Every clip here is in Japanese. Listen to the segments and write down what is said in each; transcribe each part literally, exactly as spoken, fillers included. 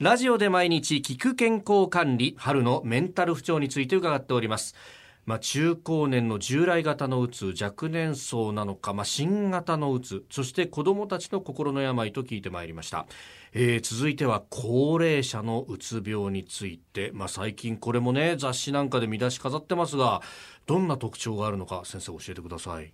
ラジオで毎日聞く健康管理、春のメンタル不調について伺っております。まあ、中高年の従来型のうつ、若年層なのか、まあ、新型のうつ、そして子どもたちの心の病と聞いてまいりました。えー、続いては高齢者のうつ病について、まあ、最近これもね、雑誌なんかで見出し飾ってますが、どんな特徴があるのか先生教えてください。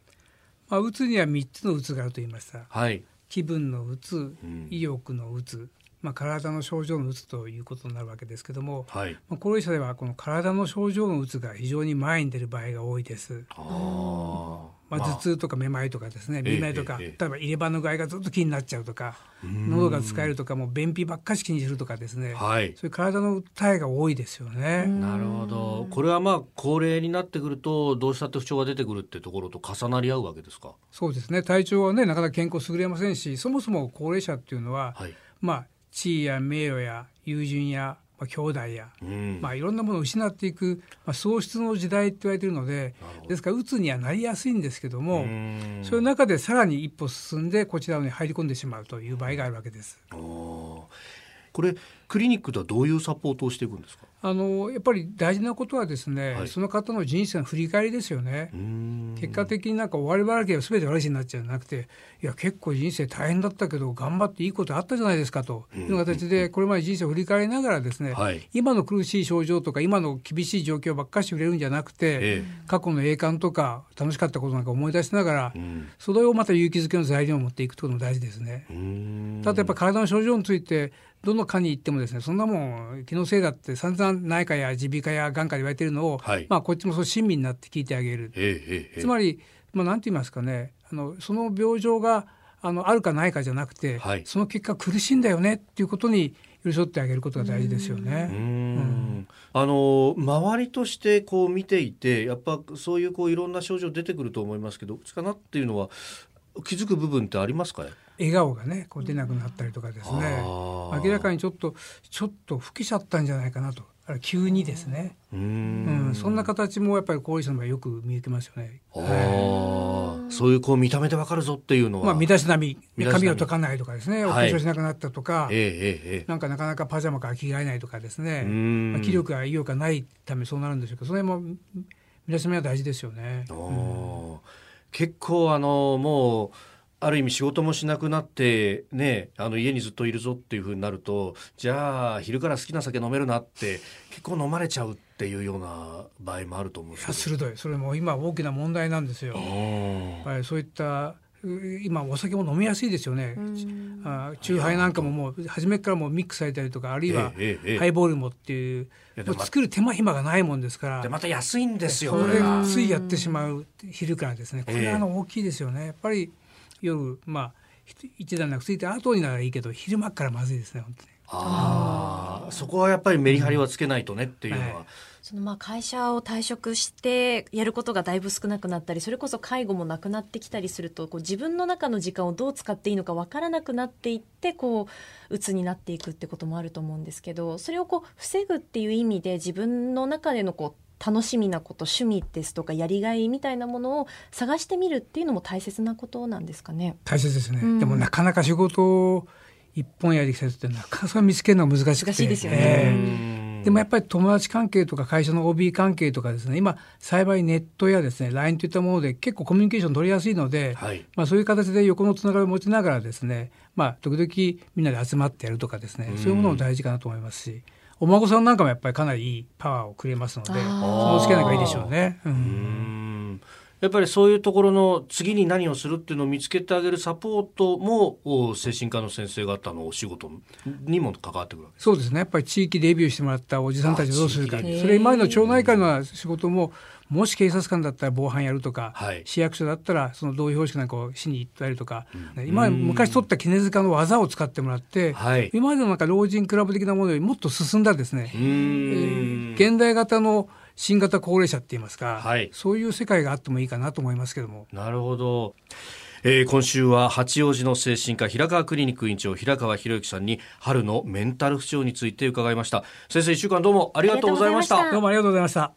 まあ、うつにはみっつのうつがあると言いました。はい、気分のうつ、意欲のうつ、うんまあ、体の症状のうつということになるわけですけども、はいまあ、高齢者ではこの体の症状のうつが非常に前に出る場合が多いです。あ、まあ、頭痛とかめまいとかですね、めまいとか、ええええ、例えば入れ歯の具合がずっと気になっちゃうとか、喉が使えるとか、もう便秘ばっかし気にするとかですね、はい、そういう体の訴えが多いですよね。なるほど。これはまあ高齢になってくるとどうしたって不調が出てくるってところと重なり合うわけですか。そうですね。体調はね、なかなか健康優れませんし、そもそも高齢者っていうのは、はいまあ、地位や名誉や友人や、まあ、兄弟や、うんまあ、いろんなものを失っていく、まあ、喪失の時代って言われているので、ですからうつにはなりやすいんですけども、そういう中でさらに一歩進んでこちらに入り込んでしまうという場合があるわけです。お、これクリニックではどういうサポートをしていくんですか。あのやっぱり大事なことはですね、はい、その方の人生の振り返りですよね。うん結果的になんか終わり話が全て悪いになっちゃうんじゃなくて、いや結構人生大変だったけど頑張っていいことあったじゃないですかという形で、これまで人生を振り返りながらですね、はい、今の苦しい症状とか今の厳しい状況ばっかり触れるんじゃなくて、ええ、過去の栄冠とか楽しかったことなんか思い出しながら、うん、それをまた勇気づけの材料を持っていくということも大事ですね。うんただやっぱり体の症状についてどの科に行ってもですね、そんなもん気のせいだって散々内科や耳鼻科や眼科で言われているのを、はいまあ、こっちもそう親身になって聞いてあげる、ええ、つまり、まあ、なんて言いますかね、あのその病状が あのあるかないかじゃなくて、はい、その結果苦しいんだよねっていうことに寄り添ってあげることが大事ですよね。うん、うん、あの周りとしてこう見ていて、やっぱそういうこういろんな症状出てくると思いますけど、うつかなっていうのは気づく部分ってありますかね。笑顔がねこう出なくなったりとかですね、明らかにちょっとちょっと老けちゃったんじゃないかなと、あれ急にですね、うん、うん、そんな形もやっぱり高齢者の場合よく見受けますよね。あ、はい、そういうこう見た目でわかるぞっていうのは、まあ、身だしなみ、髪をとかないとかですね、お化粧しなくなったとか、はいえーえー、なんかなかなかパジャマから着替えないとかですね、まあ、気力がいようがないためそうなるんでしょうけど、それも身だしなみは大事ですよね。あ、うん、結構あのもうある意味仕事もしなくなって、ね、あの家にずっといるぞっていう風になると、じゃあ昼から好きな酒飲めるなって結構飲まれちゃうっていうような場合もあると思うんですけど。鋭い。それも今大きな問題なんですよ。はい、そういった今お酒も飲みやすいですよね。あ、チューハイなんかももう初めからもうミックスされたりとか、あるいはハイボールもっていう、ええええ、もう作る手間暇がないもんですから。でまた安いんですよ。それがついやってしまう昼からですね、これはあの大きいですよね。やっぱり夜、まあ、一段落ついて後にならいいけど、昼間からまずいですね本当に。ああ、そこはやっぱりメリハリはつけないとねっていうのは、うんはい、そのまあ会社を退職してやることがだいぶ少なくなったり、それこそ介護もなくなってきたりすると、こう自分の中の時間をどう使っていいのか分からなくなっていって、こう鬱になっていくってこともあると思うんですけど、それをこう防ぐっていう意味で自分の中でのこう楽しみなこと、趣味ですとかやりがいみたいなものを探してみるっていうのも大切なことなんですかね。大切ですね、うん、でもなかなか仕事を一本やりきたいってなかなか見つけるのは難しくて、難しいですよね、えー、でもやっぱり友達関係とか会社の オービー 関係とかですね、今幸いネットやですね ライン といったもので結構コミュニケーション取りやすいので、はいまあ、そういう形で横のつながりを持ちながらですね、まあ、時々みんなで集まってやるとかですね、そういうものも大事かなと思いますし、お孫さんなんかもやっぱりかなりいいパワーをくれますので、そのつけないがいいでしょうね。うん、うんやっぱりそういうところの次に何をするっていうのを見つけてあげるサポートも精神科の先生方のお仕事にも関わってくるわけです。そうですね。やっぱり地域デビューしてもらったおじさんたちをどうするか、それ前の町内会の仕事も、もし警察官だったら防犯やるとか、はい、市役所だったらその同意報酬なんかを市に行ったりとか、うん、今昔取った杵塚の技を使ってもらって、はい、今までのなんか老人クラブ的なものよりもっと進んだですね、うーん、えー、現代型の新型高齢者って言いますか、はい、そういう世界があってもいいかなと思いますけども。なるほど。えー、今週は八王子の精神科平川クリニック院長平川博之さんに春のメンタル不調について伺いました。先生、いっしゅうかんどうもありがとうございました。どうもありがとうございました。